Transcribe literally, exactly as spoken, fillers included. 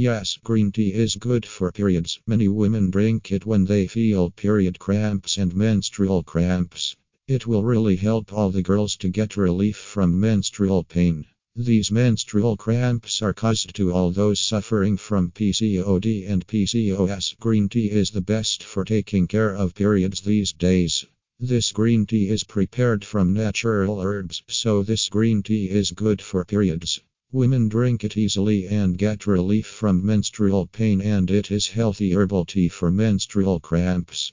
Yes, green tea is good for periods. Many women drink it when they feel period cramps and menstrual cramps. It will really help all the girls to get relief from menstrual pain. These menstrual cramps are caused to all those suffering from P C O D and P C O S. Green tea is the best for taking care of periods these days. This green tea is prepared from natural herbs, so this green tea is good for periods. Women drink it easily and get relief from menstrual pain, and it is healthy herbal tea for menstrual cramps.